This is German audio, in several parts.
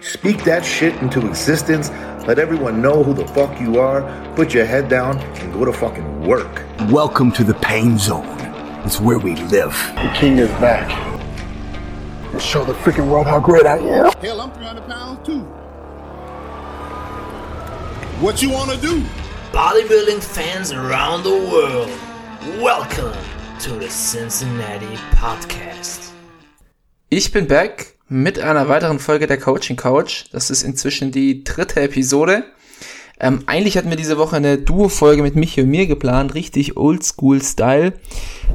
Speak that shit into existence. Let everyone know who the fuck you are. Put your head down and go to fucking work. Welcome to the pain zone. It's where we live. The king is back. And show the freaking world how great I am. Hell, I'm 300 pounds too. What you want to do? Bodybuilding fans around the world, welcome to the Cincinnati podcast. Ich bin back. Mit einer weiteren Folge der Coaching Couch. Das ist inzwischen die dritte Episode. Eigentlich hatten wir diese Woche eine Duo-Folge mit Michi und mir geplant, richtig Oldschool-Style.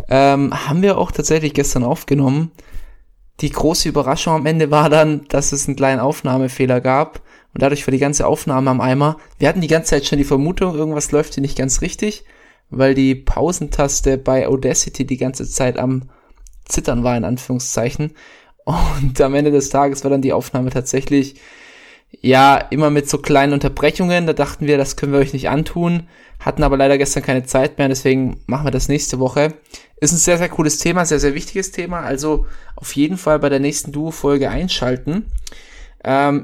Haben wir auch tatsächlich gestern aufgenommen. Die große Überraschung am Ende war dann, dass es einen kleinen Aufnahmefehler gab und dadurch war die ganze Aufnahme am Eimer. Wir hatten die ganze Zeit schon die Vermutung, irgendwas läuft hier nicht ganz richtig, weil die Pausentaste bei Audacity die ganze Zeit am Zittern war, in Anführungszeichen. Und am Ende des Tages war dann die Aufnahme tatsächlich, ja, immer mit so kleinen Unterbrechungen. Da dachten wir, das können wir euch nicht antun, hatten aber leider gestern keine Zeit mehr, deswegen machen wir das nächste Woche. Ist ein sehr, sehr cooles Thema, sehr, sehr wichtiges Thema, also auf jeden Fall bei der nächsten Duo-Folge einschalten.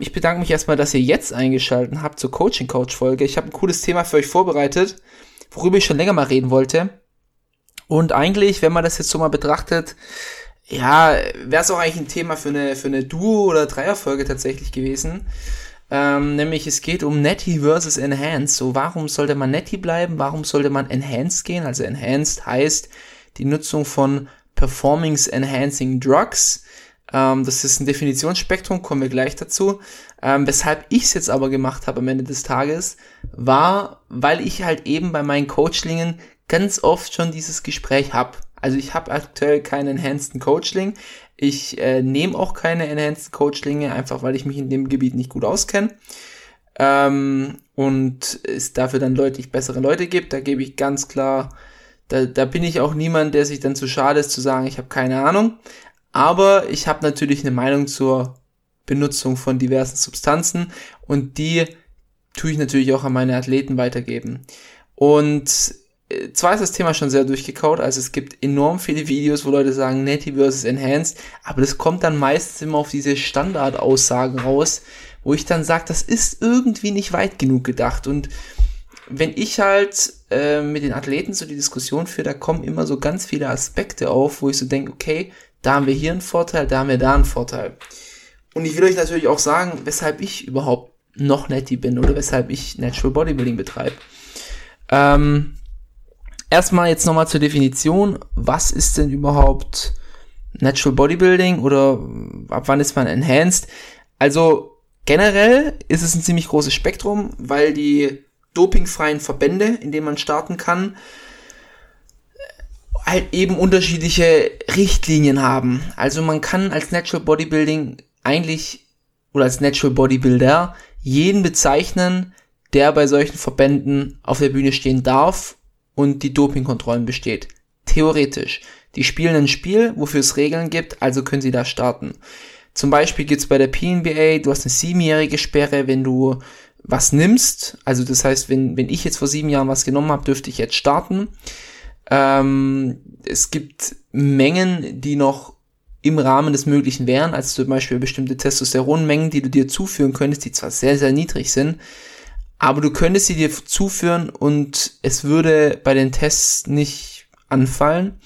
Ich bedanke mich erstmal, dass ihr jetzt eingeschaltet habt zur Coaching-Coach-Folge. Ich habe ein cooles Thema für euch vorbereitet, worüber ich schon länger mal reden wollte. Und eigentlich, wenn man das jetzt so mal betrachtet, ja, wäre es auch eigentlich ein Thema für eine Duo- oder Dreierfolge tatsächlich gewesen. Nämlich es geht um Natty versus Enhanced. So, warum sollte man Natty bleiben? Warum sollte man Enhanced gehen? Also Enhanced heißt die Nutzung von Performance Enhancing Drugs. Das ist ein Definitionsspektrum, kommen wir gleich dazu. Weshalb ich es jetzt aber gemacht habe am Ende des Tages, war, weil ich halt eben bei meinen Coachlingen ganz oft schon dieses Gespräch habe. Also ich habe aktuell keinen enhanceden Coachling, ich nehme auch keine enhanceden Coachlinge, einfach weil ich mich in dem Gebiet nicht gut auskenne und es dafür dann deutlich bessere Leute gibt. Da gebe ich ganz klar, da bin ich auch niemand, der sich dann zu schade ist zu sagen, ich habe keine Ahnung, aber ich habe natürlich eine Meinung zur Benutzung von diversen Substanzen und die tue ich natürlich auch an meine Athleten weitergeben. Und zwar ist das Thema schon sehr durchgekaut, also es gibt enorm viele Videos, wo Leute sagen Natty versus Enhanced, aber das kommt dann meistens immer auf diese Standardaussagen raus, wo ich dann sage, das ist irgendwie nicht weit genug gedacht. Und wenn ich halt mit den Athleten so die Diskussion führe, da kommen immer so ganz viele Aspekte auf, wo ich so denke, okay, da haben wir hier einen Vorteil, da haben wir da einen Vorteil. Und ich will euch natürlich auch sagen, weshalb ich überhaupt noch Natty bin oder weshalb ich Natural Bodybuilding betreibe. Erstmal jetzt nochmal zur Definition, was ist denn überhaupt Natural Bodybuilding oder ab wann ist man enhanced? Also generell ist es ein ziemlich großes Spektrum, weil die dopingfreien Verbände, in denen man starten kann, halt eben unterschiedliche Richtlinien haben. Also man kann als Natural Bodybuilding eigentlich oder als Natural Bodybuilder jeden bezeichnen, der bei solchen Verbänden auf der Bühne stehen darf und die Dopingkontrollen besteht. Theoretisch. Die spielen ein Spiel, wofür es Regeln gibt, also können sie da starten. Zum Beispiel gibt's bei der PNBA, du hast eine 7-jährige Sperre, wenn du was nimmst. Also das heißt, wenn ich jetzt vor 7 Jahren was genommen habe, dürfte ich jetzt starten. Es gibt Mengen, die noch im Rahmen des Möglichen wären, also zum Beispiel bestimmte Testosteronmengen, die du dir zuführen könntest, die zwar sehr, sehr niedrig sind, aber du könntest sie dir zuführen und es würde bei den Tests nicht anfallen.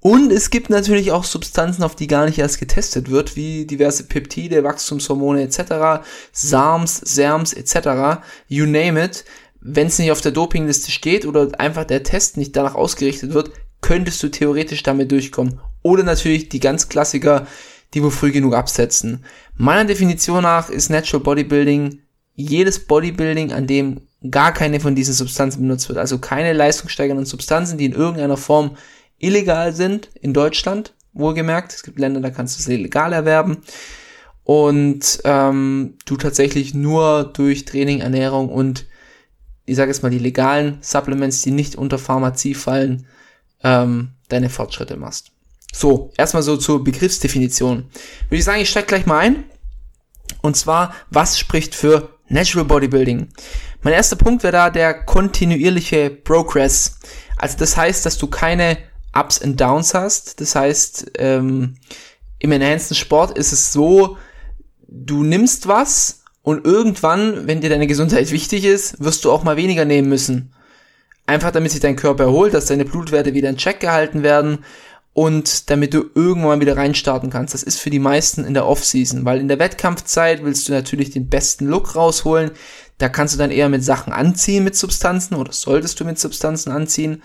Und es gibt natürlich auch Substanzen, auf die gar nicht erst getestet wird, wie diverse Peptide, Wachstumshormone etc., SARMs, SERMs etc., you name it. Wenn es nicht auf der Dopingliste steht oder einfach der Test nicht danach ausgerichtet wird, könntest du theoretisch damit durchkommen. Oder natürlich die ganz Klassiker, die wir früh genug absetzen. Meiner Definition nach ist Natural Bodybuilding jedes Bodybuilding, an dem gar keine von diesen Substanzen benutzt wird. Also keine leistungssteigernden Substanzen, die in irgendeiner Form illegal sind in Deutschland, wohlgemerkt. Es gibt Länder, da kannst du es legal erwerben. Und du tatsächlich nur durch Training, Ernährung und, ich sage jetzt mal, die legalen Supplements, die nicht unter Pharmazie fallen, deine Fortschritte machst. So, erstmal so zur Begriffsdefinition. Würde ich sagen, ich steige gleich mal ein. Und zwar, was spricht für Natural Bodybuilding? Mein erster Punkt wäre da der kontinuierliche Progress. Also das heißt, dass du keine Ups and Downs hast. Das heißt, im enhanceden Sport ist es so, du nimmst was und irgendwann, wenn dir deine Gesundheit wichtig ist, wirst du auch mal weniger nehmen müssen. Einfach damit sich dein Körper erholt, dass deine Blutwerte wieder in Check gehalten werden und damit du irgendwann wieder reinstarten kannst. Das ist für die meisten in der Off-Season, weil in der Wettkampfzeit willst du natürlich den besten Look rausholen. Da kannst du dann eher mit Sachen anziehen, mit Substanzen, oder solltest du mit Substanzen anziehen.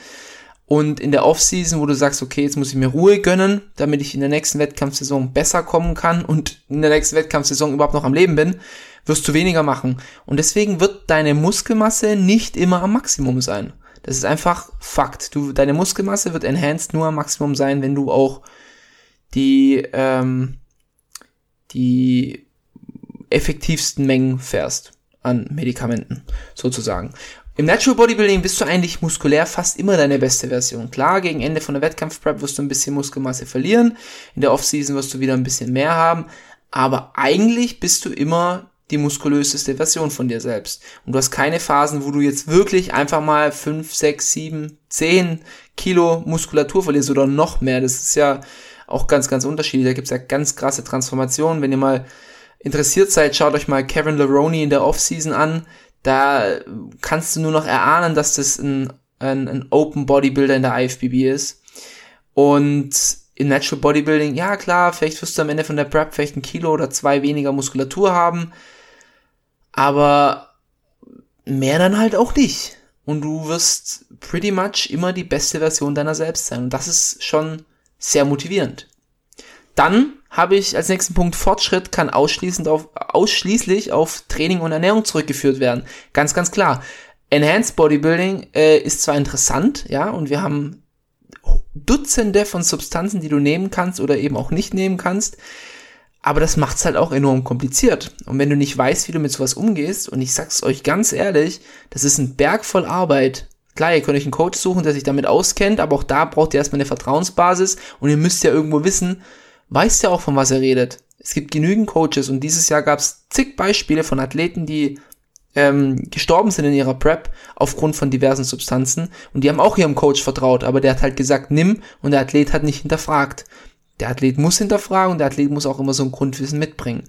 Und in der Off-Season, wo du sagst, okay, jetzt muss ich mir Ruhe gönnen, damit ich in der nächsten Wettkampfsaison besser kommen kann und in der nächsten Wettkampfsaison überhaupt noch am Leben bin, wirst du weniger machen. Und deswegen wird deine Muskelmasse nicht immer am Maximum sein. Das ist einfach Fakt. Deine Muskelmasse wird enhanced nur am Maximum sein, wenn du auch die effektivsten Mengen fährst an Medikamenten, sozusagen. Im Natural Bodybuilding bist du eigentlich muskulär fast immer deine beste Version. Klar, gegen Ende von der Wettkampfprep wirst du ein bisschen Muskelmasse verlieren, in der Offseason wirst du wieder ein bisschen mehr haben, aber eigentlich bist du immer die muskulöseste Version von dir selbst. Und du hast keine Phasen, wo du jetzt wirklich einfach mal 5, 6, 7, 10 Kilo Muskulatur verlierst oder noch mehr. Das ist ja auch ganz, ganz unterschiedlich. Da gibt's ja ganz krasse Transformationen. Wenn ihr mal interessiert seid, schaut euch mal Kevin Laroney in der Offseason an. Da kannst du nur noch erahnen, dass das ein Open Bodybuilder in der IFBB ist. Und in Natural Bodybuilding, ja klar, vielleicht wirst du am Ende von der Prep vielleicht 1 Kilo oder 2 weniger Muskulatur haben, aber mehr dann halt auch nicht. Und du wirst pretty much immer die beste Version deiner selbst sein. Und das ist schon sehr motivierend. Dann habe ich als nächsten Punkt: Fortschritt kann ausschließlich auf Training und Ernährung zurückgeführt werden. Ganz, ganz klar. Enhanced Bodybuilding ist zwar interessant, ja, und wir haben Dutzende von Substanzen, die du nehmen kannst oder eben auch nicht nehmen kannst, aber das macht's halt auch enorm kompliziert. Und wenn du nicht weißt, wie du mit sowas umgehst, und ich sag's euch ganz ehrlich, das ist ein Berg voll Arbeit. Klar, ihr könnt euch einen Coach suchen, der sich damit auskennt, aber auch da braucht ihr erstmal eine Vertrauensbasis und ihr müsst ja irgendwo wissen, weißt ja auch, von was er redet. Es gibt genügend Coaches und dieses Jahr gab es zig Beispiele von Athleten, die gestorben sind in ihrer Prep aufgrund von diversen Substanzen und die haben auch ihrem Coach vertraut, aber der hat halt gesagt, nimm, und der Athlet hat nicht hinterfragt. Der Athlet muss hinterfragen und der Athlet muss auch immer so ein Grundwissen mitbringen.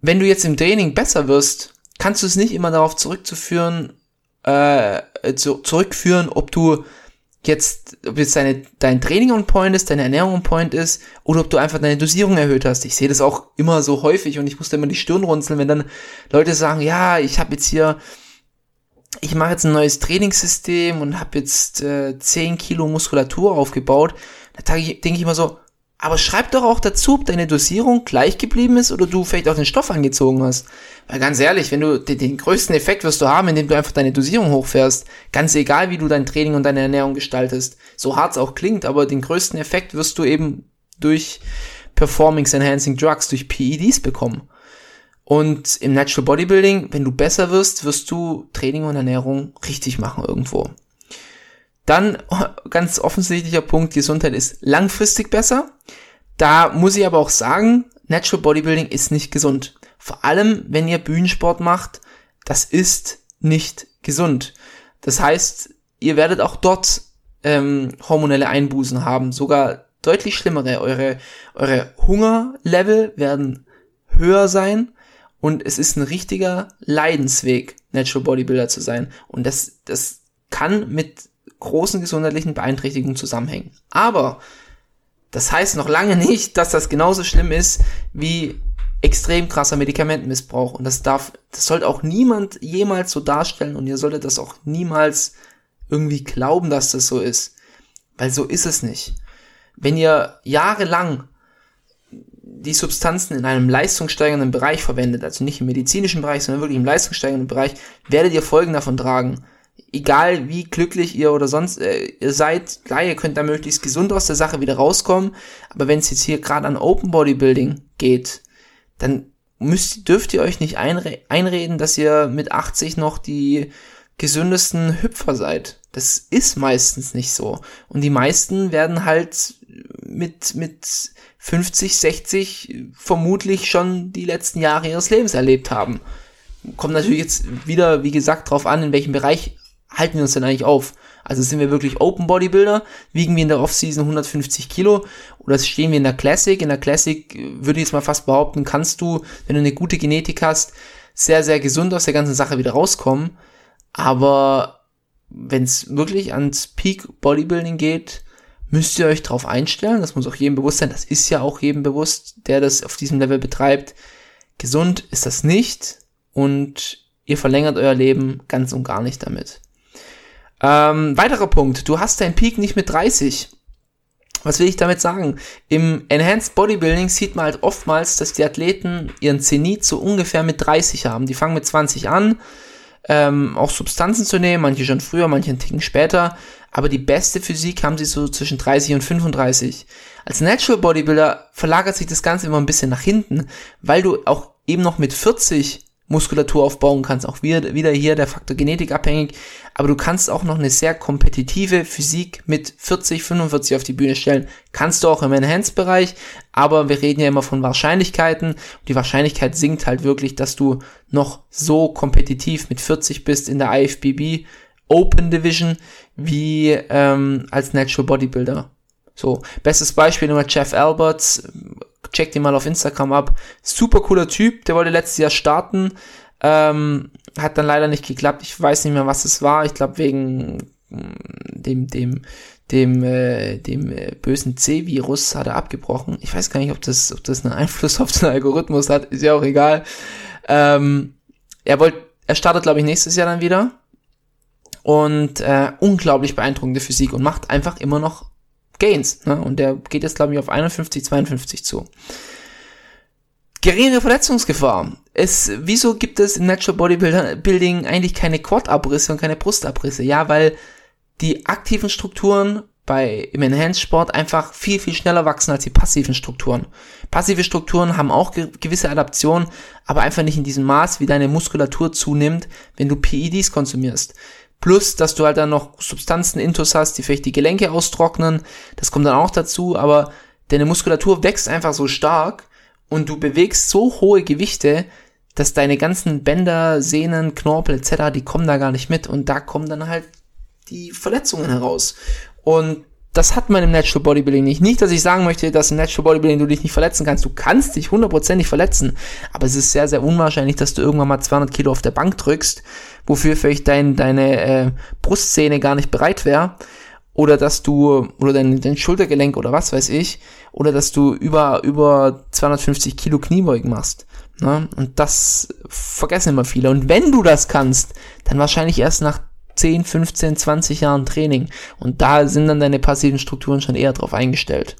Wenn du jetzt im Training besser wirst, kannst du es nicht immer darauf zurückführen, ob jetzt dein Training on point ist, deine Ernährung on point ist oder ob du einfach deine Dosierung erhöht hast. Ich sehe das auch immer so häufig und ich muss da immer die Stirn runzeln, wenn dann Leute sagen, ja, ich mache jetzt ein neues Trainingssystem und habe jetzt 10 Kilo Muskulatur aufgebaut. Da denke ich immer so, aber schreib doch auch dazu, ob deine Dosierung gleich geblieben ist oder du vielleicht auch den Stoff angezogen hast. Weil ganz ehrlich, wenn du den größten Effekt wirst du haben, indem du einfach deine Dosierung hochfährst. Ganz egal, wie du dein Training und deine Ernährung gestaltest. So hart es auch klingt, aber den größten Effekt wirst du eben durch Performance Enhancing Drugs, durch PEDs bekommen. Und im Natural Bodybuilding, wenn du besser wirst, wirst du Training und Ernährung richtig machen irgendwo. Dann, ganz offensichtlicher Punkt, Gesundheit ist langfristig besser. Da muss ich aber auch sagen, Natural Bodybuilding ist nicht gesund. Vor allem, wenn ihr Bühnensport macht, das ist nicht gesund. Das heißt, ihr werdet auch dort hormonelle Einbußen haben, sogar deutlich schlimmere. Eure Hungerlevel werden höher sein und es ist ein richtiger Leidensweg, Natural Bodybuilder zu sein. Und das kann mit großen gesundheitlichen Beeinträchtigungen zusammenhängen. Aber das heißt noch lange nicht, dass das genauso schlimm ist wie extrem krasser Medikamentenmissbrauch. Und das sollte auch niemand jemals so darstellen und ihr solltet das auch niemals irgendwie glauben, dass das so ist. Weil so ist es nicht. Wenn ihr jahrelang die Substanzen in einem leistungssteigernden Bereich verwendet, also nicht im medizinischen Bereich, sondern wirklich im leistungssteigernden Bereich, werdet ihr Folgen davon tragen. Egal wie glücklich ihr oder sonst ihr seid, klar, ihr könnt da möglichst gesund aus der Sache wieder rauskommen, aber wenn es jetzt hier gerade an Open Bodybuilding geht, dann dürft ihr euch nicht einreden, dass ihr mit 80 noch die gesündesten Hüpfer seid. Das ist meistens nicht so. Und die meisten werden halt mit 50, 60 vermutlich schon die letzten Jahre ihres Lebens erlebt haben. Kommt natürlich jetzt wieder, wie gesagt, drauf an, in welchem Bereich halten wir uns denn eigentlich auf? Also sind wir wirklich Open Bodybuilder? Wiegen wir in der Offseason 150 Kilo? Oder stehen wir in der Classic? In der Classic würde ich jetzt mal fast behaupten, kannst du, wenn du eine gute Genetik hast, sehr, sehr gesund aus der ganzen Sache wieder rauskommen. Aber wenn es wirklich ans Peak Bodybuilding geht, müsst ihr euch darauf einstellen, das muss auch jedem bewusst sein, das ist ja auch jedem bewusst, der das auf diesem Level betreibt. Gesund ist das nicht und ihr verlängert euer Leben ganz und gar nicht damit. Weiterer Punkt, du hast deinen Peak nicht mit 30. Was will ich damit sagen? Im Enhanced Bodybuilding sieht man halt oftmals, dass die Athleten ihren Zenit so ungefähr mit 30 haben. Die fangen mit 20 an, auch Substanzen zu nehmen, manche schon früher, manche einen Ticken später, aber die beste Physik haben sie so zwischen 30 und 35. Als Natural Bodybuilder verlagert sich das Ganze immer ein bisschen nach hinten, weil du auch eben noch mit 40 Muskulatur aufbauen kannst, auch wieder hier der Faktor Genetik abhängig, aber du kannst auch noch eine sehr kompetitive Physik mit 40, 45 auf die Bühne stellen, kannst du auch im Enhanced-Bereich, aber wir reden ja immer von Wahrscheinlichkeiten, die Wahrscheinlichkeit sinkt halt wirklich, dass du noch so kompetitiv mit 40 bist in der IFBB Open Division, wie als Natural Bodybuilder. So, bestes Beispiel nochmal Jeff Alberts, checkt ihn mal auf Instagram ab, super cooler Typ, der wollte letztes Jahr starten, hat dann leider nicht geklappt, ich weiß nicht mehr, was es war, ich glaube wegen dem bösen C-Virus hat er abgebrochen, ich weiß gar nicht, ob das einen Einfluss auf den Algorithmus hat, ist ja auch egal, er startet glaube ich nächstes Jahr dann wieder und unglaublich beeindruckende Physik und macht einfach immer noch Gains, ne? Und der geht jetzt, glaube ich, auf 51, 52 zu. Geringere Verletzungsgefahr. Wieso gibt es im Natural Bodybuilding eigentlich keine Quad-Abrisse und keine Brustabrisse? Ja, weil die aktiven Strukturen im Enhanced-Sport einfach viel, viel schneller wachsen als die passiven Strukturen. Passive Strukturen haben auch gewisse Adaptionen, aber einfach nicht in diesem Maß, wie deine Muskulatur zunimmt, wenn du PEDs konsumierst. Plus, dass du halt dann noch Substanzen intus hast, die vielleicht die Gelenke austrocknen. Das kommt dann auch dazu, aber deine Muskulatur wächst einfach so stark und du bewegst so hohe Gewichte, dass deine ganzen Bänder, Sehnen, Knorpel etc., die kommen da gar nicht mit und da kommen dann halt die Verletzungen heraus. Und das hat man im Natural Bodybuilding nicht. Nicht, dass ich sagen möchte, dass im Natural Bodybuilding du dich nicht verletzen kannst. Du kannst dich 100% verletzen, aber es ist sehr, sehr unwahrscheinlich, dass du irgendwann mal 200 Kilo auf der Bank drückst, wofür vielleicht deine Brustsehne gar nicht bereit wäre oder dass du, oder dein Schultergelenk oder was weiß ich, oder dass du über 250 Kilo Kniebeugen machst. Ne? Und das vergessen immer viele. Und wenn du das kannst, dann wahrscheinlich erst nach 10, 15, 20 Jahren Training und da sind dann deine passiven Strukturen schon eher drauf eingestellt.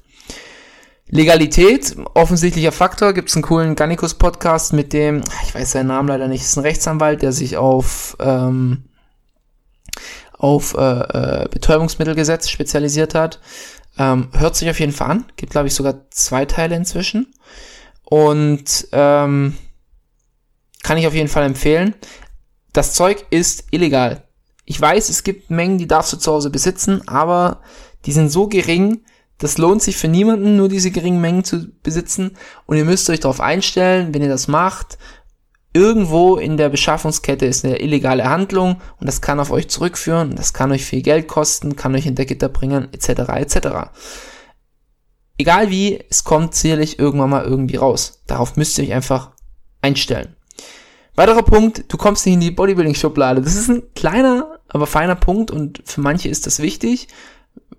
Legalität, offensichtlicher Faktor, gibt es einen coolen Ganikus-Podcast mit dem, ich weiß seinen Namen leider nicht, ist ein Rechtsanwalt, der sich auf Betäubungsmittelgesetz spezialisiert hat. Hört sich auf jeden Fall an, gibt glaube ich sogar 2 Teile inzwischen und kann ich auf jeden Fall empfehlen. Das Zeug ist illegal. Ich weiß, es gibt Mengen, die darfst du zu Hause besitzen, aber die sind so gering, das lohnt sich für niemanden, nur diese geringen Mengen zu besitzen. Und ihr müsst euch darauf einstellen, wenn ihr das macht, irgendwo in der Beschaffungskette ist eine illegale Handlung und das kann auf euch zurückführen, das kann euch viel Geld kosten, kann euch hinter Gitter bringen, etc., etc. Egal wie, es kommt sicherlich irgendwann mal irgendwie raus. Darauf müsst ihr euch einfach einstellen. Weiterer Punkt, du kommst nicht in die Bodybuilding-Schublade. Das ist ein kleiner, aber feiner Punkt und für manche ist das wichtig,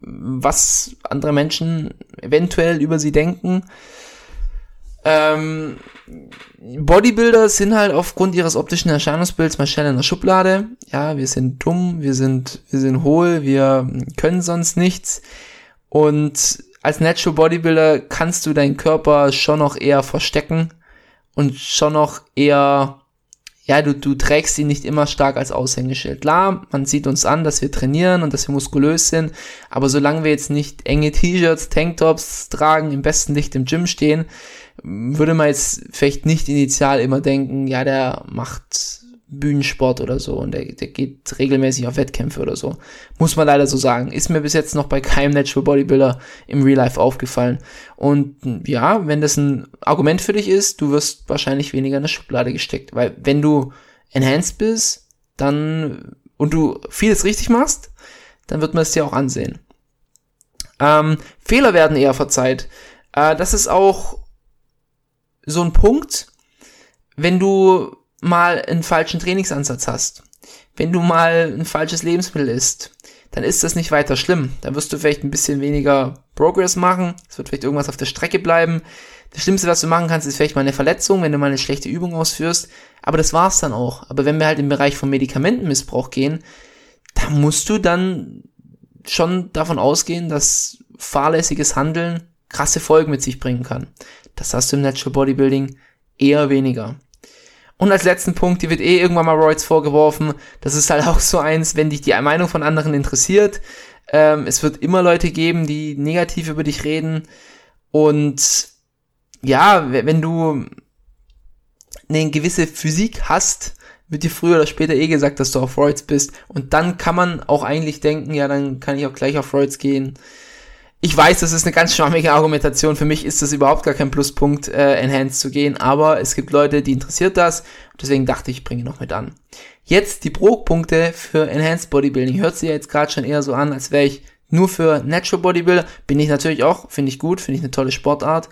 was andere Menschen eventuell über sie denken. Bodybuilder sind halt aufgrund ihres optischen Erscheinungsbilds mal schnell in der Schublade. Ja, wir sind dumm, wir sind hohl, wir können sonst nichts. Und als Natural Bodybuilder kannst du deinen Körper schon noch eher verstecken und schon noch eher... Ja, du trägst ihn nicht immer stark als Aushängeschild. Klar, man sieht uns an, dass wir trainieren und dass wir muskulös sind, aber solange wir jetzt nicht enge T-Shirts, Tanktops tragen, im besten Licht im Gym stehen, würde man jetzt vielleicht nicht initial immer denken, ja, der macht Bühnensport oder so und der geht regelmäßig auf Wettkämpfe oder so. Muss man leider so sagen. Ist mir bis jetzt noch bei keinem Natural Bodybuilder im Real Life aufgefallen. Und ja, wenn das ein Argument für dich ist, du wirst wahrscheinlich weniger in eine Schublade gesteckt. Weil wenn du enhanced bist, dann und du vieles richtig machst, dann wird man es dir auch ansehen. Fehler werden eher verzeiht. Das ist auch so ein Punkt, wenn du mal einen falschen Trainingsansatz hast, wenn du mal ein falsches Lebensmittel isst, dann ist das nicht weiter schlimm. Dann wirst du vielleicht ein bisschen weniger Progress machen, es wird vielleicht irgendwas auf der Strecke bleiben. Das Schlimmste, was du machen kannst, ist vielleicht mal eine Verletzung, wenn du mal eine schlechte Übung ausführst, aber das war's dann auch. Aber wenn wir halt im Bereich von Medikamentenmissbrauch gehen, da musst du dann schon davon ausgehen, dass fahrlässiges Handeln krasse Folgen mit sich bringen kann. Das hast du im Natural Bodybuilding eher weniger. Und als letzten Punkt, die wird irgendwann mal Roids vorgeworfen, das ist halt auch so eins, wenn dich die Meinung von anderen interessiert, es wird immer Leute geben, die negativ über dich reden und ja, wenn du eine gewisse Physik hast, wird dir früher oder später gesagt, dass du auf Roids bist und dann kann man auch eigentlich denken, ja, dann kann ich auch gleich auf Roids gehen. Ich weiß, das ist eine ganz schwammige Argumentation. Für mich ist das überhaupt gar kein Pluspunkt, enhanced zu gehen. Aber es gibt Leute, die interessiert das. Deswegen dachte ich, ich bringe noch mit an. Jetzt die Pro-Punkte für Enhanced Bodybuilding. Hört sich ja jetzt gerade schon eher so an, als wäre ich nur für Natural Bodybuilder. Bin ich natürlich auch, finde ich gut, finde ich eine tolle Sportart.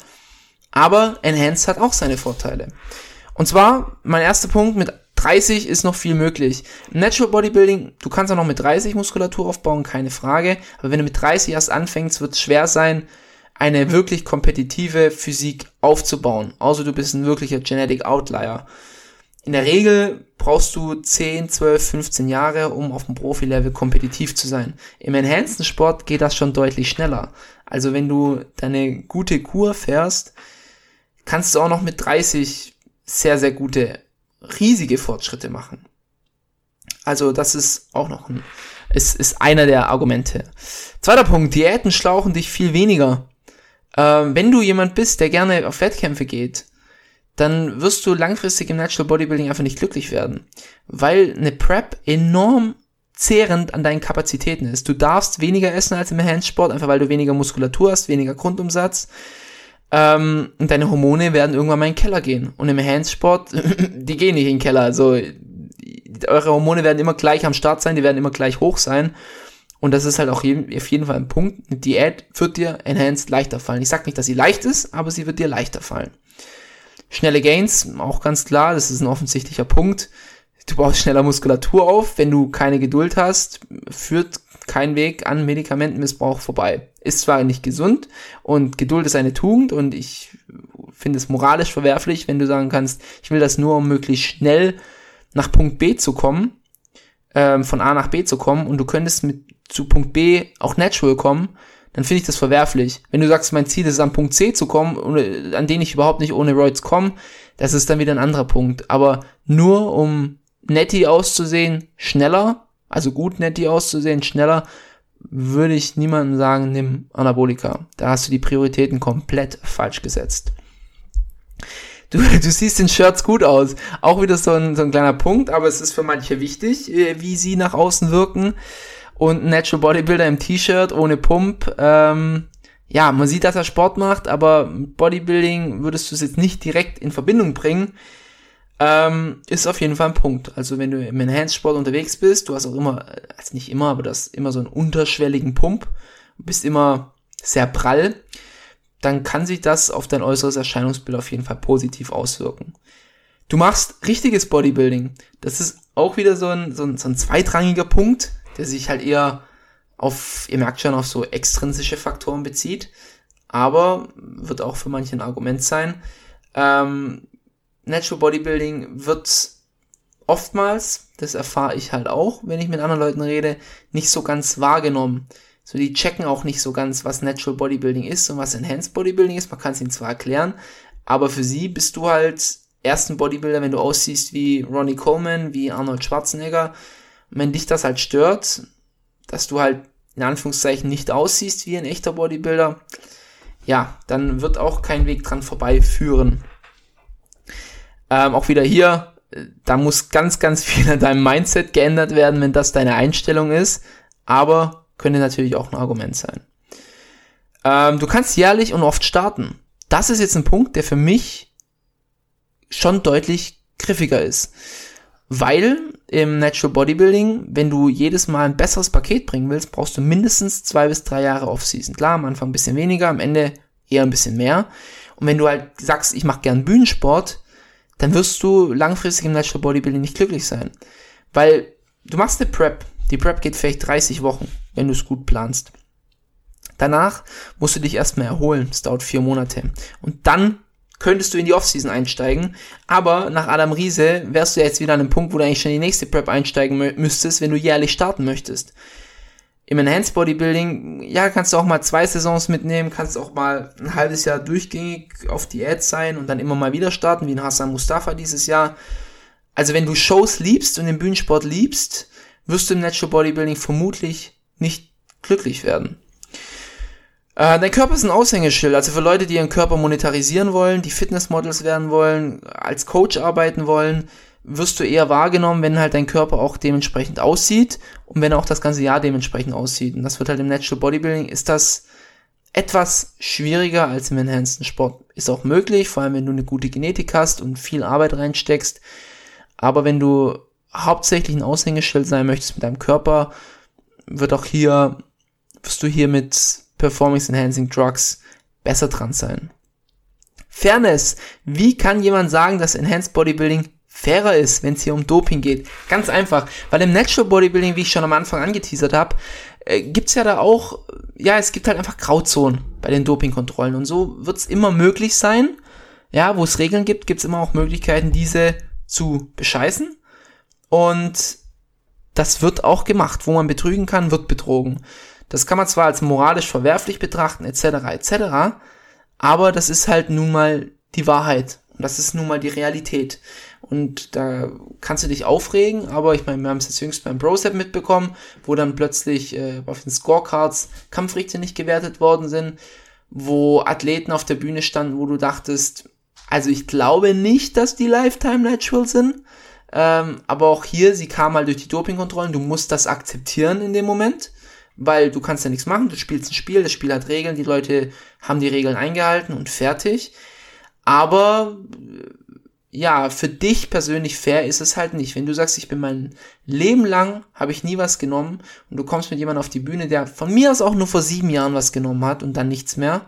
Aber Enhanced hat auch seine Vorteile. Und zwar, mein erster Punkt, mit 30 ist noch viel möglich. Natural Bodybuilding, du kannst auch noch mit 30 Muskulatur aufbauen, keine Frage. Aber wenn du mit 30 erst anfängst, wird es schwer sein, eine wirklich kompetitive Physik aufzubauen. Außer du bist ein wirklicher Genetic Outlier. In der Regel brauchst du 10, 12, 15 Jahre, um auf dem Profi-Level kompetitiv zu sein. Im Enhanced-Sport geht das schon deutlich schneller. Also wenn du deine gute Kur fährst, kannst du auch noch mit 30 sehr, sehr gute riesige Fortschritte machen. Also das ist auch noch ist einer der Argumente. Zweiter Punkt, Diäten schlauchen dich viel weniger. Wenn du jemand bist, der gerne auf Wettkämpfe geht, dann wirst du langfristig im Natural Bodybuilding einfach nicht glücklich werden, weil eine Prep enorm zehrend an deinen Kapazitäten ist. Du darfst weniger essen als im Enhanced-Sport, einfach weil du weniger Muskulatur hast, weniger Grundumsatz. Und deine Hormone werden irgendwann mal in den Keller gehen. Und im Enhanced-Sport, die gehen nicht in den Keller. Also eure Hormone werden immer gleich am Start sein, die werden immer gleich hoch sein. Und das ist halt auch auf jeden Fall ein Punkt. Eine Diät wird dir Enhanced leichter fallen. Ich sag nicht, dass sie leicht ist, aber sie wird dir leichter fallen. Schnelle Gains, auch ganz klar, das ist ein offensichtlicher Punkt. Du baust schneller Muskulatur auf. Wenn du keine Geduld hast, führt kein Weg an Medikamentenmissbrauch vorbei. Ist zwar nicht gesund und Geduld ist eine Tugend und ich finde es moralisch verwerflich, wenn du sagen kannst, ich will das nur, um möglichst schnell nach Punkt B zu kommen, von A nach B zu kommen und du könntest zu Punkt B auch natural kommen, dann finde ich das verwerflich. Wenn du sagst, mein Ziel ist es, an Punkt C zu kommen, an den ich überhaupt nicht ohne Roids komme, das ist dann wieder ein anderer Punkt. Aber nur um netty auszusehen, schneller, also gut netty auszusehen, schneller, würde ich niemandem sagen, nimm Anabolika. Da hast du die Prioritäten komplett falsch gesetzt. Du siehst in Shirts gut aus. Auch wieder so ein kleiner Punkt, aber es ist für manche wichtig, wie sie nach außen wirken. Und Natural Bodybuilder im T-Shirt, ohne Pump. Ja, man sieht, dass er Sport macht, aber mit Bodybuilding würdest du es jetzt nicht direkt in Verbindung bringen. Ist auf jeden Fall ein Punkt. Also wenn du im Enhanced-Sport unterwegs bist, du hast auch immer, also nicht immer, aber das immer so einen unterschwelligen Pump, bist immer sehr prall, dann kann sich das auf dein äußeres Erscheinungsbild auf jeden Fall positiv auswirken. Du machst richtiges Bodybuilding. Das ist auch wieder so ein zweitrangiger Punkt, der sich halt eher auf, ihr merkt schon, auf so extrinsische Faktoren bezieht, aber wird auch für manche ein Argument sein. Natural Bodybuilding wird oftmals, das erfahre ich halt auch, wenn ich mit anderen Leuten rede, nicht so ganz wahrgenommen. So, die checken auch nicht so ganz, was Natural Bodybuilding ist und was Enhanced Bodybuilding ist. Man kann es ihnen zwar erklären, aber für sie bist du halt erst ein Bodybuilder, wenn du aussiehst wie Ronnie Coleman, wie Arnold Schwarzenegger. Und wenn dich das halt stört, dass du halt in Anführungszeichen nicht aussiehst wie ein echter Bodybuilder, ja, dann wird auch kein Weg dran vorbeiführen. Auch wieder hier, da muss ganz, ganz viel an deinem Mindset geändert werden, wenn das deine Einstellung ist, aber könnte natürlich auch ein Argument sein. Du kannst jährlich und oft starten. Das ist jetzt ein Punkt, der für mich schon deutlich griffiger ist, weil im Natural Bodybuilding, wenn du jedes Mal ein besseres Paket bringen willst, brauchst du mindestens 2 bis 3 Jahre Offseason. Klar, am Anfang ein bisschen weniger, am Ende eher ein bisschen mehr. Und wenn du halt sagst, ich mache gern Bühnensport, dann wirst du langfristig im Natural Bodybuilding nicht glücklich sein. Weil du machst eine Prep. Die Prep geht vielleicht 30 Wochen, wenn du es gut planst. Danach musst du dich erstmal erholen. Das dauert 4 Monate. Und dann könntest du in die Offseason einsteigen. Aber nach Adam Riese wärst du ja jetzt wieder an einem Punkt, wo du eigentlich schon in die nächste Prep einsteigen müsstest, wenn du jährlich starten möchtest. Im Enhanced Bodybuilding, ja, kannst du auch mal 2 Saisons mitnehmen, kannst auch mal ein halbes Jahr durchgängig auf Diät sein und dann immer mal wieder starten, wie in Hassan Mustafa dieses Jahr. Also wenn du Shows liebst und den Bühnensport liebst, wirst du im Natural Bodybuilding vermutlich nicht glücklich werden. Dein Körper ist ein Aushängeschild, also für Leute, die ihren Körper monetarisieren wollen, die Fitnessmodels werden wollen, als Coach arbeiten wollen, wirst du eher wahrgenommen, wenn halt dein Körper auch dementsprechend aussieht und wenn er auch das ganze Jahr dementsprechend aussieht. Und das wird halt im Natural Bodybuilding, ist das etwas schwieriger als im Enhanced Sport. Ist auch möglich, vor allem wenn du eine gute Genetik hast und viel Arbeit reinsteckst. Aber wenn du hauptsächlich ein Aushängeschild sein möchtest mit deinem Körper, wirst du hier mit Performance Enhancing Drugs besser dran sein. Fairness. Wie kann jemand sagen, dass Enhanced Bodybuilding fairer ist, wenn es hier um Doping geht? Ganz einfach, weil im Natural Bodybuilding, wie ich schon am Anfang angeteasert habe, gibt's ja da auch, ja, es gibt halt einfach Grauzonen bei den Dopingkontrollen und so wird's immer möglich sein, ja, wo es Regeln gibt, gibt's immer auch Möglichkeiten, diese zu bescheißen und das wird auch gemacht, wo man betrügen kann, wird betrogen. Das kann man zwar als moralisch verwerflich betrachten, etc., etc., aber das ist halt nun mal die Wahrheit und das ist nun mal die Realität. Und da kannst du dich aufregen, aber ich meine, wir haben es jetzt jüngst beim Pro Set mitbekommen, wo dann plötzlich auf den Scorecards Kampfrichter nicht gewertet worden sind, wo Athleten auf der Bühne standen, wo du dachtest, also ich glaube nicht, dass die Lifetime Natural sind, aber auch hier, sie kamen halt durch die Dopingkontrollen, du musst das akzeptieren in dem Moment, weil du kannst ja nichts machen, du spielst ein Spiel, das Spiel hat Regeln, die Leute haben die Regeln eingehalten und fertig, aber ja, für dich persönlich fair ist es halt nicht. Wenn du sagst, ich bin mein Leben lang, habe ich nie was genommen und du kommst mit jemandem auf die Bühne, der von mir aus auch nur vor 7 Jahren was genommen hat und dann nichts mehr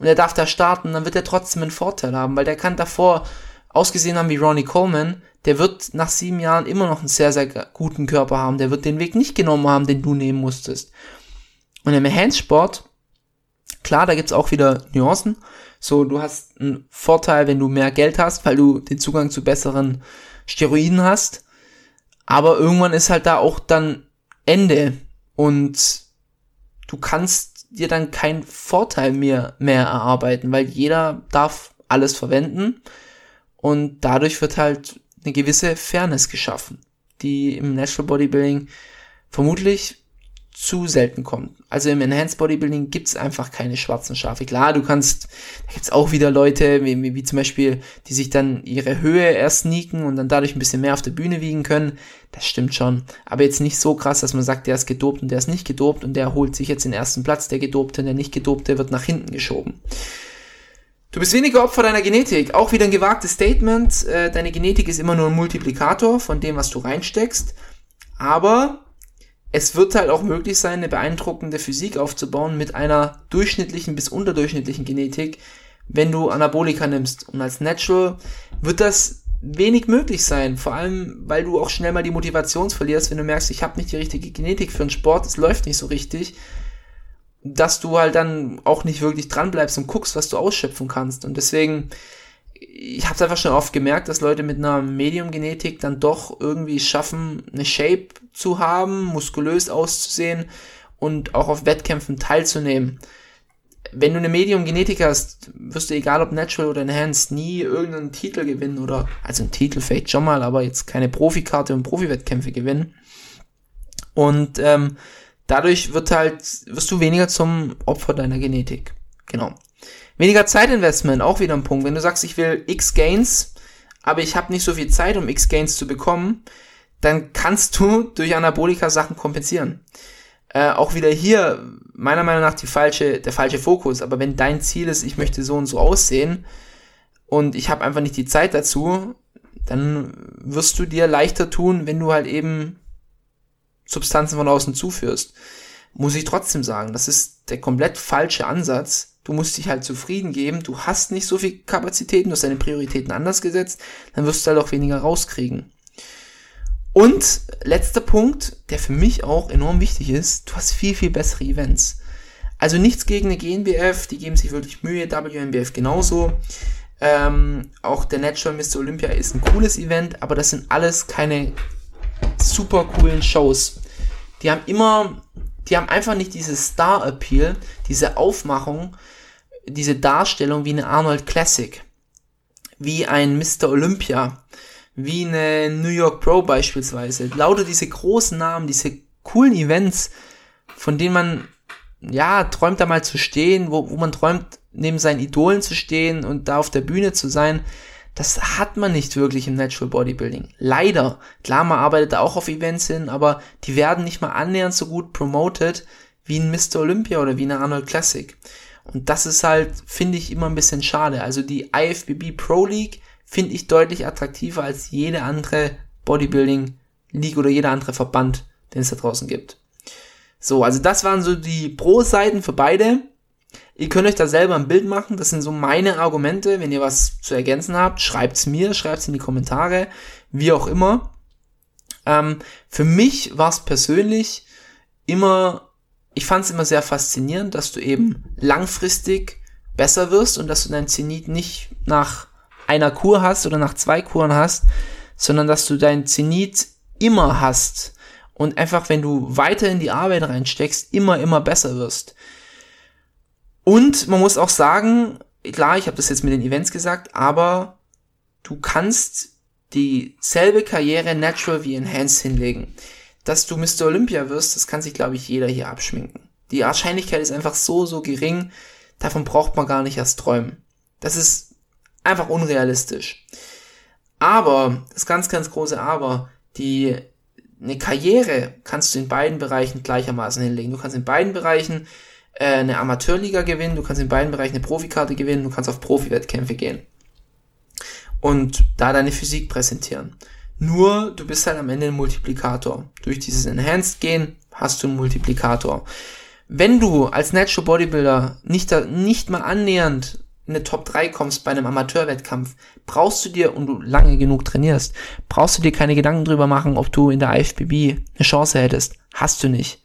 und er darf da starten, dann wird er trotzdem einen Vorteil haben, weil der kann davor ausgesehen haben wie Ronnie Coleman, der wird nach 7 Jahren immer noch einen sehr, sehr guten Körper haben, der wird den Weg nicht genommen haben, den du nehmen musstest. Und im Handsport, klar, da gibt's auch wieder Nuancen. So, du hast einen Vorteil, wenn du mehr Geld hast, weil du den Zugang zu besseren Steroiden hast. Aber irgendwann ist halt da auch dann Ende. Und du kannst dir dann keinen Vorteil mehr erarbeiten, weil jeder darf alles verwenden. Und dadurch wird halt eine gewisse Fairness geschaffen, die im Natural Bodybuilding vermutlich zu selten kommt. Also im Enhanced Bodybuilding gibt's einfach keine schwarzen Schafe. Klar, da gibt's auch wieder Leute, wie zum Beispiel, die sich dann ihre Höhe erst sneaken und dann dadurch ein bisschen mehr auf der Bühne wiegen können. Das stimmt schon. Aber jetzt nicht so krass, dass man sagt, der ist gedopt und der ist nicht gedopt und der holt sich jetzt den ersten Platz, der Gedopte und der Nicht-Gedopte wird nach hinten geschoben. Du bist weniger Opfer deiner Genetik. Auch wieder ein gewagtes Statement. Deine Genetik ist immer nur ein Multiplikator von dem, was du reinsteckst. Aber es wird halt auch möglich sein, eine beeindruckende Physik aufzubauen mit einer durchschnittlichen bis unterdurchschnittlichen Genetik, wenn du Anabolika nimmst. Und als Natural wird das wenig möglich sein, vor allem, weil du auch schnell mal die Motivation verlierst, wenn du merkst, ich habe nicht die richtige Genetik für einen Sport, es läuft nicht so richtig, dass du halt dann auch nicht wirklich dranbleibst und guckst, was du ausschöpfen kannst. Und deswegen, ich habe es einfach schon oft gemerkt, dass Leute mit einer Medium-Genetik dann doch irgendwie schaffen, eine Shape zu haben, muskulös auszusehen und auch auf Wettkämpfen teilzunehmen. Wenn du eine Medium-Genetik hast, wirst du, egal ob Natural oder Enhanced, nie irgendeinen Titel gewinnen oder, also einen Titel vielleicht schon mal, aber jetzt keine Profikarte und Profi-Wettkämpfe gewinnen. Und dadurch wirst du weniger zum Opfer deiner Genetik. Genau. Weniger Zeitinvestment, auch wieder ein Punkt. Wenn du sagst, ich will X Gains, aber ich habe nicht so viel Zeit, um X Gains zu bekommen, dann kannst du durch Anabolika Sachen kompensieren. Auch wieder hier, meiner Meinung nach, der falsche Fokus. Aber wenn dein Ziel ist, ich möchte so und so aussehen und ich habe einfach nicht die Zeit dazu, dann wirst du dir leichter tun, wenn du halt eben Substanzen von außen zuführst. Muss ich trotzdem sagen, das ist der komplett falsche Ansatz. Du musst dich halt zufrieden geben, du hast nicht so viel Kapazitäten, du hast deine Prioritäten anders gesetzt, dann wirst du halt auch weniger rauskriegen. Und letzter Punkt, der für mich auch enorm wichtig ist, du hast viel, viel bessere Events. Also nichts gegen eine GNBF, die geben sich wirklich Mühe, WNBF genauso. Auch der Natural Mr. Olympia ist ein cooles Event, aber das sind alles keine super coolen Shows. Die haben einfach nicht dieses Star-Appeal, diese Aufmachung, diese Darstellung wie eine Arnold Classic, wie ein Mr. Olympia, wie eine New York Pro beispielsweise. Lauter diese großen Namen, diese coolen Events, von denen man, ja, träumt da mal zu stehen, wo man träumt, neben seinen Idolen zu stehen und da auf der Bühne zu sein. Das hat man nicht wirklich im Natural Bodybuilding. Leider. Klar, man arbeitet da auch auf Events hin, aber die werden nicht mal annähernd so gut promoted wie ein Mr. Olympia oder wie eine Arnold Classic. Und das ist halt, finde ich, immer ein bisschen schade. Also die IFBB Pro League finde ich deutlich attraktiver als jede andere Bodybuilding League oder jeder andere Verband, den es da draußen gibt. So, also das waren so die Pro-Seiten für beide. Ihr könnt euch da selber ein Bild machen, das sind so meine Argumente. Wenn ihr was zu ergänzen habt, schreibt's mir, schreibt's in die Kommentare, wie auch immer. Für mich war es persönlich immer, ich fand's immer sehr faszinierend, dass du eben langfristig besser wirst und dass du deinen Zenit nicht nach einer Kur hast oder nach 2 Kuren hast, sondern dass du deinen Zenit immer hast und einfach, wenn du weiter in die Arbeit reinsteckst, immer besser wirst. Und man muss auch sagen, klar, ich habe das jetzt mit den Events gesagt, aber du kannst dieselbe Karriere natural wie enhanced hinlegen. Dass du Mr. Olympia wirst, das kann sich, glaube ich, jeder hier abschminken. Die Wahrscheinlichkeit ist einfach so gering, davon braucht man gar nicht erst träumen. Das ist einfach unrealistisch. Aber, das ganz große Aber, eine Karriere kannst du in beiden Bereichen gleichermaßen hinlegen. Du kannst in beiden Bereichen eine Amateurliga gewinnen, du kannst in beiden Bereichen eine Profikarte gewinnen, du kannst auf Profi-Wettkämpfe gehen und da deine Physik präsentieren. Nur, du bist halt am Ende ein Multiplikator. Durch dieses Enhanced-Gehen hast du einen Multiplikator. Wenn du als Natural Bodybuilder nicht mal annähernd in eine Top 3 kommst bei einem Amateurwettkampf, brauchst du dir, und du lange genug trainierst, brauchst du dir keine Gedanken drüber machen, ob du in der IFBB eine Chance hättest. Hast du nicht.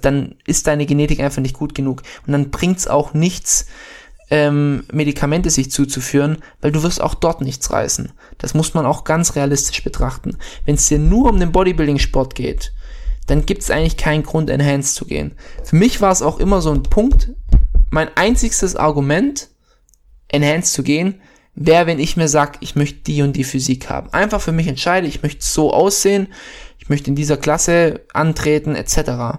Dann ist deine Genetik einfach nicht gut genug. Und dann bringt's auch nichts, Medikamente sich zuzuführen, weil du wirst auch dort nichts reißen. Das muss man auch ganz realistisch betrachten. Wenn es dir nur um den Bodybuilding-Sport geht, dann gibt's eigentlich keinen Grund, enhanced zu gehen. Für mich war es auch immer so ein Punkt, mein einzigstes Argument, enhanced zu gehen, wäre, wenn ich mir sage, ich möchte die und die Physik haben. Einfach für mich entscheide, ich möchte so aussehen, ich möchte in dieser Klasse antreten, etc.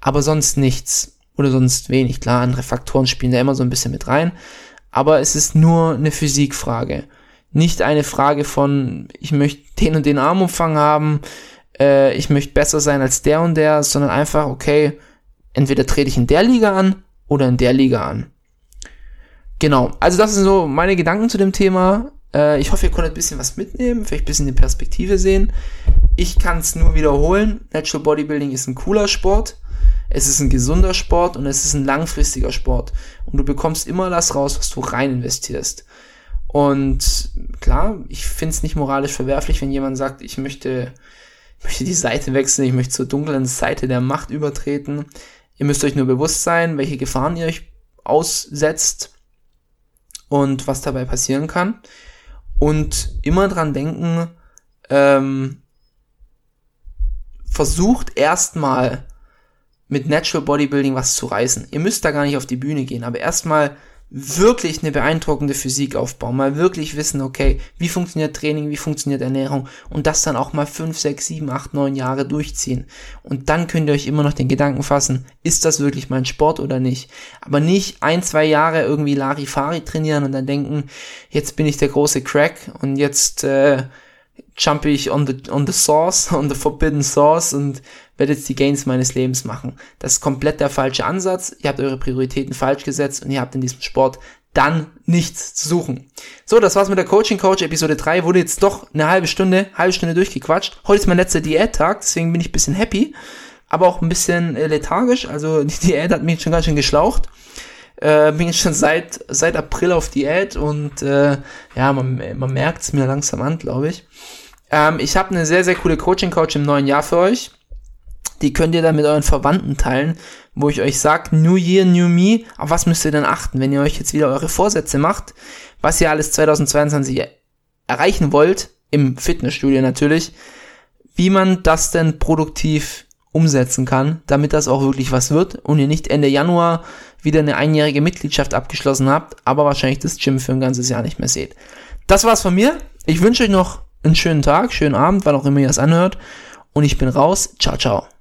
Aber sonst nichts oder sonst wenig. Klar, andere Faktoren spielen da immer so ein bisschen mit rein, aber es ist nur eine Physikfrage. Nicht eine Frage von, ich möchte den und den Armumfang haben, ich möchte besser sein als der und der, sondern einfach, okay, entweder trete ich in der Liga an oder in der Liga an. Genau, also das sind so meine Gedanken zu dem Thema. Ich hoffe, ihr konntet ein bisschen was mitnehmen, vielleicht ein bisschen die Perspektive sehen. Ich kann es nur wiederholen, Natural Bodybuilding ist ein cooler Sport, es ist ein gesunder Sport und es ist ein langfristiger Sport. Und du bekommst immer das raus, was du rein investierst. Und klar, ich finde es nicht moralisch verwerflich, wenn jemand sagt, ich möchte die Seite wechseln, ich möchte zur dunklen Seite der Macht übertreten. Ihr müsst euch nur bewusst sein, welche Gefahren ihr euch aussetzt und was dabei passieren kann. Und immer dran denken, versucht erstmal mit Natural Bodybuilding was zu reißen. Ihr müsst da gar nicht auf die Bühne gehen, aber erstmal wirklich eine beeindruckende Physik aufbauen, mal wirklich wissen, okay, wie funktioniert Training, wie funktioniert Ernährung und das dann auch mal 5, 6, 7, 8, 9 Jahre durchziehen. Und dann könnt ihr euch immer noch den Gedanken fassen, ist das wirklich mein Sport oder nicht? Aber nicht 1, 2 Jahre irgendwie Larifari trainieren und dann denken, jetzt bin ich der große Crack und jetzt jump ich on the forbidden sauce und werde jetzt die Gains meines Lebens machen. Das ist komplett der falsche Ansatz. Ihr habt eure Prioritäten falsch gesetzt und ihr habt in diesem Sport dann nichts zu suchen. So, das war's mit der Coaching Couch Episode 3. Wurde jetzt doch eine halbe Stunde durchgequatscht. Heute ist mein letzter Diättag, deswegen bin ich ein bisschen happy, aber auch ein bisschen lethargisch. Also die Diät hat mich schon ganz schön geschlaucht. Bin jetzt schon seit April auf Diät und man merkt es mir langsam an, glaube ich. Ich habe eine sehr, sehr coole Coaching Couch im neuen Jahr für euch. Die könnt ihr dann mit euren Verwandten teilen, wo ich euch sage, New Year, New Me, auf was müsst ihr denn achten, wenn ihr euch jetzt wieder eure Vorsätze macht, was ihr alles 2022 erreichen wollt, im Fitnessstudio natürlich, wie man das denn produktiv umsetzen kann, damit das auch wirklich was wird und ihr nicht Ende Januar wieder eine einjährige Mitgliedschaft abgeschlossen habt, aber wahrscheinlich das Gym für ein ganzes Jahr nicht mehr seht. Das war's von mir. Ich wünsche euch noch einen schönen Tag, schönen Abend, wann auch immer ihr das anhört, und ich bin raus. Ciao, ciao.